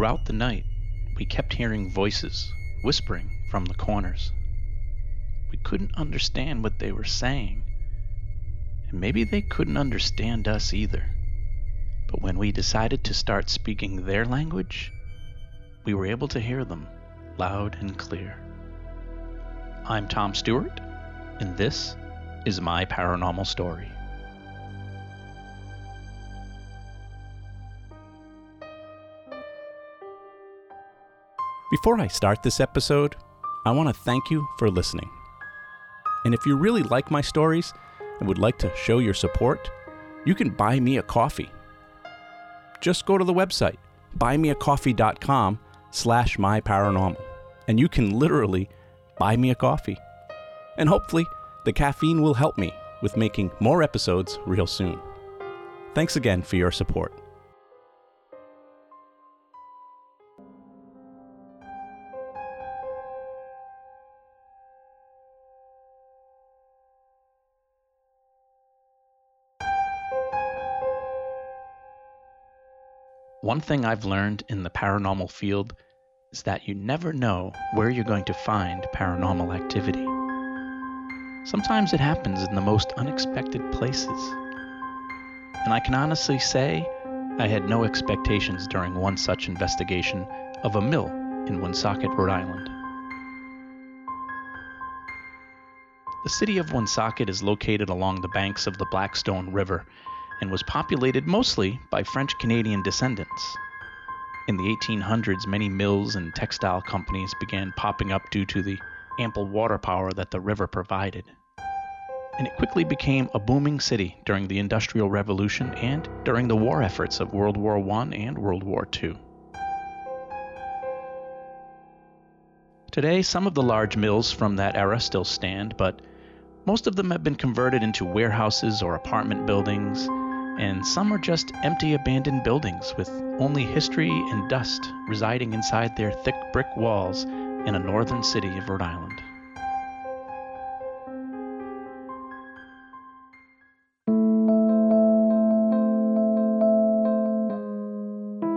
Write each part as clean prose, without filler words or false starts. Throughout the night, we kept hearing voices whispering from the corners. We couldn't understand what they were saying, and maybe they couldn't understand us either. But when we decided to start speaking their language, we were able to hear them loud and clear. I'm Tom Stewart, and this is my paranormal story. Before I start this episode, I want to thank you for listening. And if you really like my stories and would like to show your support, you can buy me a coffee. Just go to the website, buymeacoffee.com/myparanormal, and you can literally buy me a coffee. And hopefully, the caffeine will help me with making more episodes real soon. Thanks again for your support. One thing I've learned in the paranormal field is that you never know where you're going to find paranormal activity. Sometimes it happens in the most unexpected places. And I can honestly say I had no expectations during one such investigation of a mill in Woonsocket, Rhode Island. The city of Woonsocket is located along the banks of the Blackstone River and was populated mostly by French-Canadian descendants. In the 1800s, many mills and textile companies began popping up due to the ample water power that the river provided. And it quickly became a booming city during the Industrial Revolution and during the war efforts of World War I and World War II. Today, some of the large mills from that era still stand, but most of them have been converted into warehouses or apartment buildings, and some are just empty abandoned buildings with only history and dust residing inside their thick brick walls in a northern city of Rhode Island.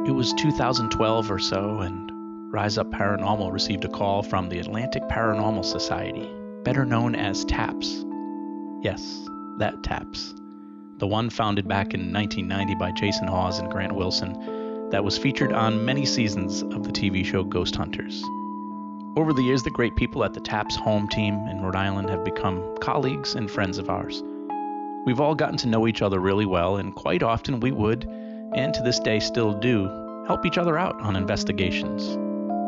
It was 2012 or so, and Rise Up Paranormal received a call from the Atlantic Paranormal Society, better known as TAPS. Yes, that TAPS. The one founded back in 1990 by Jason Hawes and Grant Wilson that was featured on many seasons of the TV show Ghost Hunters. Over the years, the great people at the TAPS home team in Rhode Island have become colleagues and friends of ours. We've all gotten to know each other really well, and quite often we would, and to this day still do, help each other out on investigations,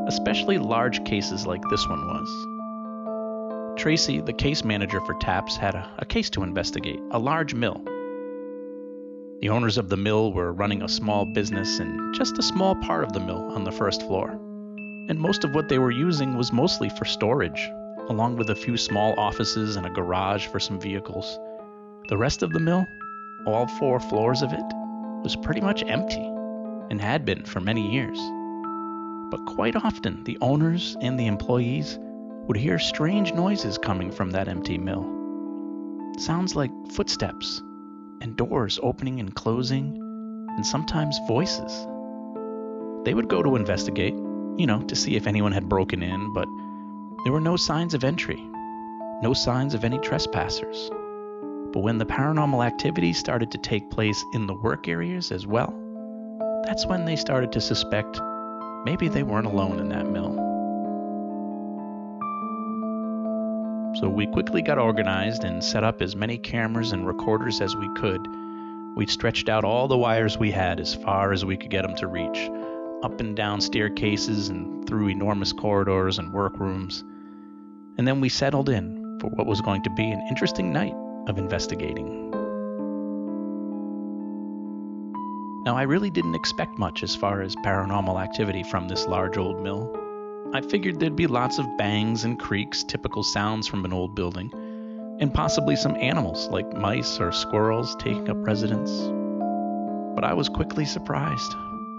especially large cases like this one was. Tracy, the case manager for TAPS, had a case to investigate, a large mill. The owners of the mill were running a small business in just a small part of the mill on the first floor, and most of what they were using was mostly for storage, along with a few small offices and a garage for some vehicles. The rest of the mill, all four floors of it, was pretty much empty, and had been for many years. But quite often, the owners and the employees would hear strange noises coming from that empty mill. Sounds like footsteps and doors opening and closing, and sometimes voices. They would go to investigate, to see if anyone had broken in, but there were no signs of entry, no signs of any trespassers. But when the paranormal activity started to take place in the work areas as well, that's when they started to suspect maybe they weren't alone in that mill. So we quickly got organized and set up as many cameras and recorders as we could. We stretched out all the wires we had as far as we could get them to reach, up and down staircases and through enormous corridors and workrooms. And then we settled in for what was going to be an interesting night of investigating. Now, I really didn't expect much as far as paranormal activity from this large old mill. I figured there'd be lots of bangs and creaks, typical sounds from an old building, and possibly some animals like mice or squirrels taking up residence. But I was quickly surprised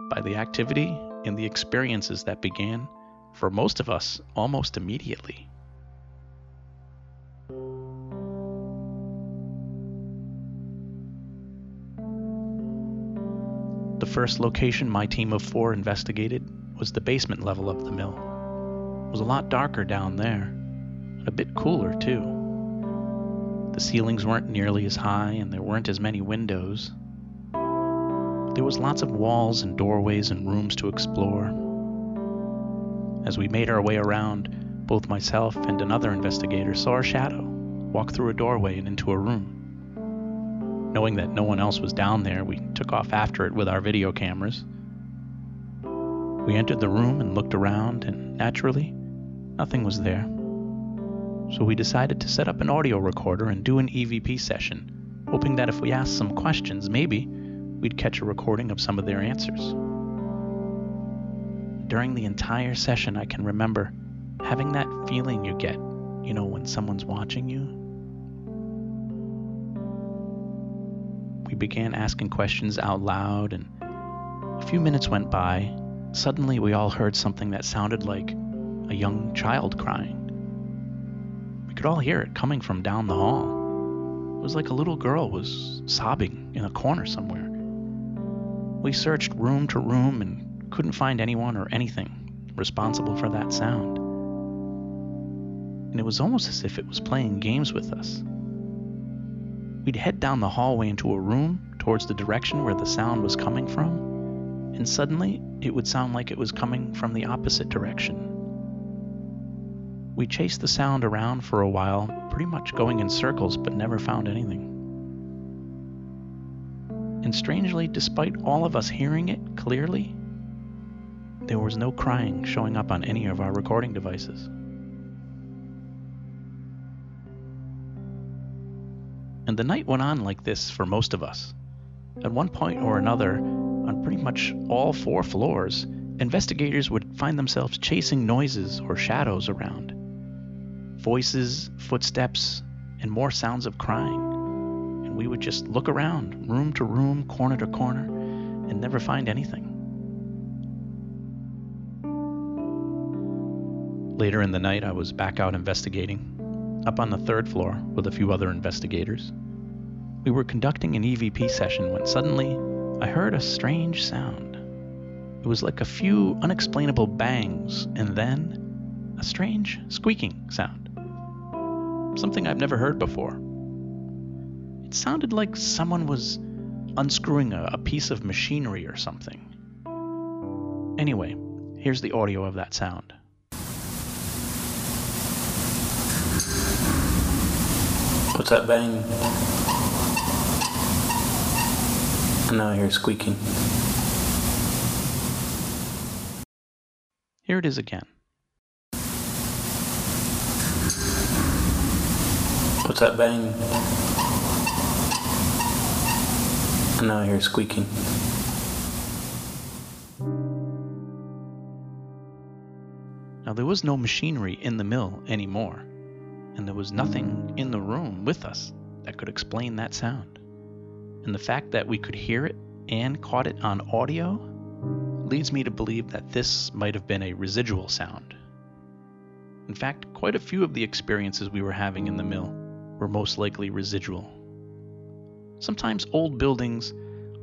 by the activity and the experiences that began, for most of us, almost immediately. The first location my team of four investigated was the basement level of the mill. It was a lot darker down there, and a bit cooler too. The ceilings weren't nearly as high, and there weren't as many windows. There was lots of walls and doorways and rooms to explore. As we made our way around, both myself and another investigator saw a shadow walk through a doorway and into a room. Knowing that no one else was down there, we took off after it with our video cameras. We entered the room and looked around, and naturally, nothing was there. So we decided to set up an audio recorder and do an EVP session, hoping that if we asked some questions, maybe we'd catch a recording of some of their answers. During the entire session, I can remember having that feeling you get, you know, when someone's watching you. We began asking questions out loud, and a few minutes went by. Suddenly, we all heard something that sounded like a young child crying. We could all hear it coming from down the hall. It was like a little girl was sobbing in a corner somewhere. We searched room to room and couldn't find anyone or anything responsible for that sound. And it was almost as if it was playing games with us. We'd head down the hallway into a room towards the direction where the sound was coming from, and suddenly it would sound like it was coming from the opposite direction. We chased the sound around for a while, pretty much going in circles, but never found anything. And strangely, despite all of us hearing it clearly, there was no crying showing up on any of our recording devices. And the night went on like this for most of us. At one point or another, on pretty much all four floors, investigators would find themselves chasing noises or shadows around. Voices, footsteps, and more sounds of crying. And we would just look around, room to room, corner to corner, and never find anything. Later in the night, I was back out investigating, up on the third floor with a few other investigators. We were conducting an EVP session when suddenly I heard a strange sound. It was like a few unexplainable bangs and then a strange squeaking sound, something I've never heard before. It sounded like someone was unscrewing a piece of machinery or something. Anyway, here's the audio of that sound. What's that bang? And now I hear squeaking. Here it is again. What's that bang? And now I hear squeaking. Now there was no machinery in the mill anymore. And there was nothing in the room with us that could explain that sound. And the fact that we could hear it and caught it on audio leads me to believe that this might have been a residual sound. In fact, quite a few of the experiences we were having in the mill were most likely residual. Sometimes old buildings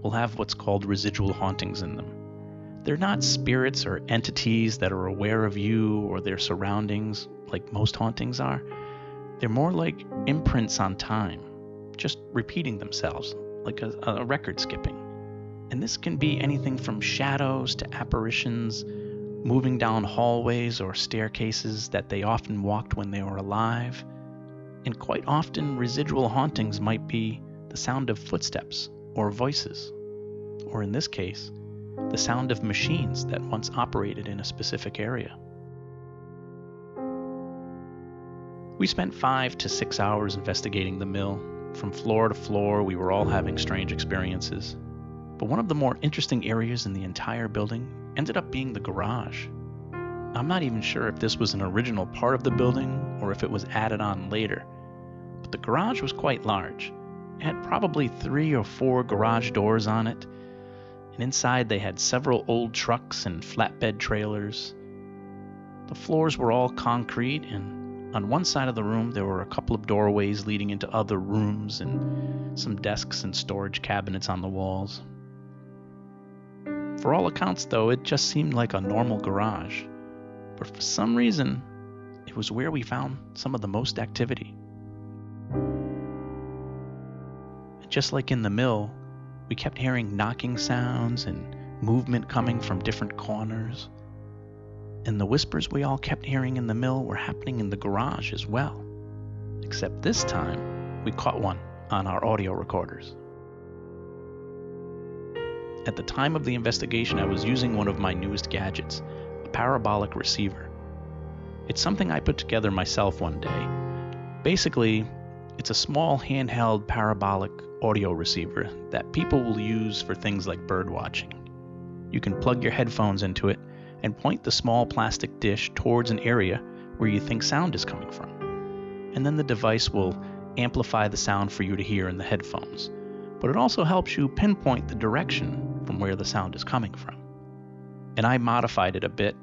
will have what's called residual hauntings in them. They're not spirits or entities that are aware of you or their surroundings like most hauntings are. They're more like imprints on time, just repeating themselves, like a record skipping. And this can be anything from shadows to apparitions, moving down hallways or staircases that they often walked when they were alive. And quite often, residual hauntings might be the sound of footsteps or voices, or in this case, the sound of machines that once operated in a specific area. We spent 5 to 6 hours investigating the mill. From floor to floor, we were all having strange experiences. But one of the more interesting areas in the entire building ended up being the garage. I'm not even sure if this was an original part of the building or if it was added on later. But the garage was quite large. It had probably 3 or 4 garage doors on it. And inside they had several old trucks and flatbed trailers. The floors were all concrete, and on one side of the room, there were a couple of doorways leading into other rooms and some desks and storage cabinets on the walls. For all accounts, though, it just seemed like a normal garage. But for some reason, it was where we found some of the most activity. And just like in the mill, we kept hearing knocking sounds and movement coming from different corners. And the whispers we all kept hearing in the mill were happening in the garage as well. Except this time, we caught one on our audio recorders. At the time of the investigation, I was using one of my newest gadgets, a parabolic receiver. It's something I put together myself one day. Basically, it's a small handheld parabolic audio receiver that people will use for things like bird watching. You can plug your headphones into it and point the small plastic dish towards an area where you think sound is coming from. And then the device will amplify the sound for you to hear in the headphones. But it also helps you pinpoint the direction from where the sound is coming from. And I modified it a bit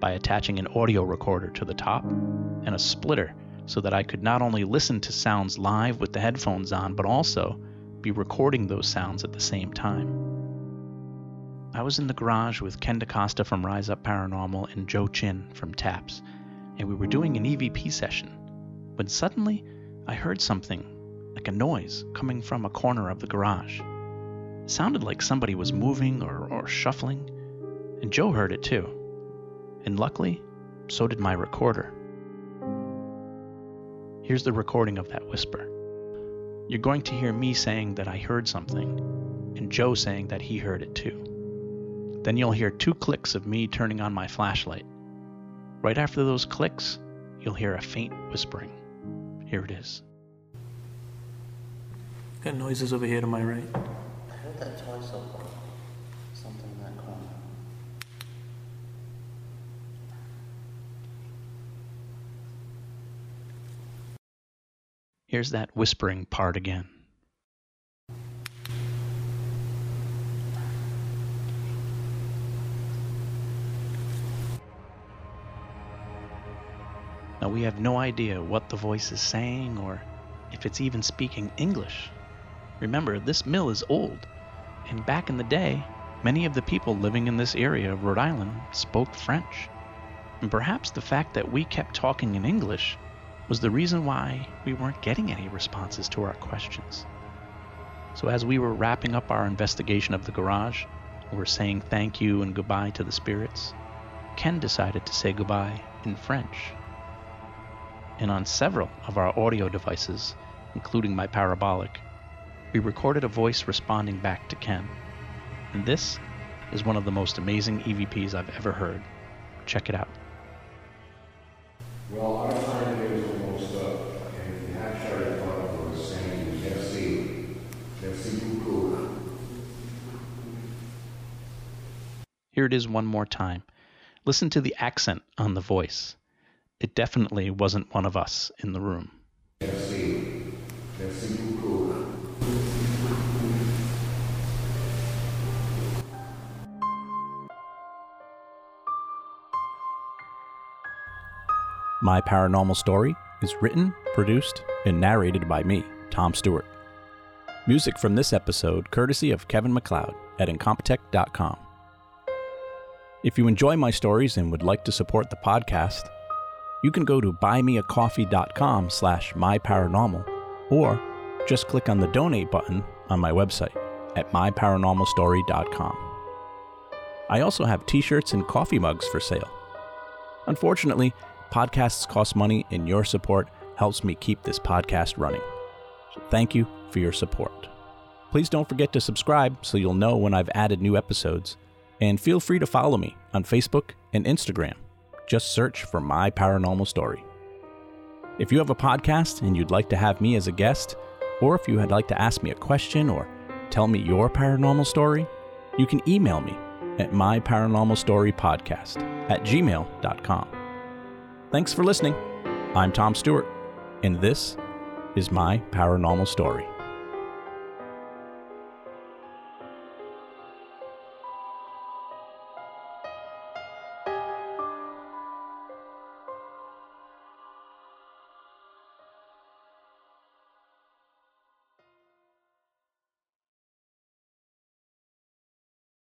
by attaching an audio recorder to the top and a splitter so that I could not only listen to sounds live with the headphones on, but also be recording those sounds at the same time. I was in the garage with Ken DeCosta from Rise Up Paranormal and Joe Chin from TAPS, and we were doing an EVP session, when suddenly I heard something like a noise coming from a corner of the garage. It sounded like somebody was moving or shuffling, and Joe heard it too. And luckily, so did my recorder. Here's the recording of that whisper. You're going to hear me saying that I heard something, and Joe saying that he heard it too. Then you'll hear two clicks of me turning on my flashlight. Right after those clicks, you'll hear a faint whispering. Here it is. Got noises over here to my right. I heard that toy so far. Something in that corner. Here's that whispering part again. Now we have no idea what the voice is saying or if it's even speaking English. Remember, this mill is old, and back in the day, many of the people living in this area of Rhode Island spoke French. And perhaps the fact that we kept talking in English was the reason why we weren't getting any responses to our questions. So as we were wrapping up our investigation of the garage, we were saying thank you and goodbye to the spirits, Ken decided to say goodbye in French. And on several of our audio devices, including my parabolic, we recorded a voice responding back to Ken. And this is one of the most amazing EVPs I've ever heard. Check it out. Well, our time here is almost up, and the Hampshire Chronicle was saying, merci beaucoup. Here it is one more time. Listen to the accent on the voice. It definitely wasn't one of us in the room. Merci beaucoup. My Paranormal Story is written, produced, and narrated by me, Tom Stewart. Music from this episode courtesy of Kevin MacLeod at Incompetech.com. If you enjoy my stories and would like to support the podcast, you can go to buymeacoffee.com/myparanormal or just click on the donate button on my website at myparanormalstory.com. I also have t-shirts and coffee mugs for sale. Unfortunately, podcasts cost money, and your support helps me keep this podcast running. So thank you for your support. Please don't forget to subscribe so you'll know when I've added new episodes, and feel free to follow me on Facebook and Instagram. Just search for My Paranormal Story. If you have a podcast and you'd like to have me as a guest, or if you'd like to ask me a question or tell me your paranormal story, you can email me at myparanormalstorypodcast@gmail.com. Thanks for listening. I'm Tom Stewart, and this is My Paranormal Story.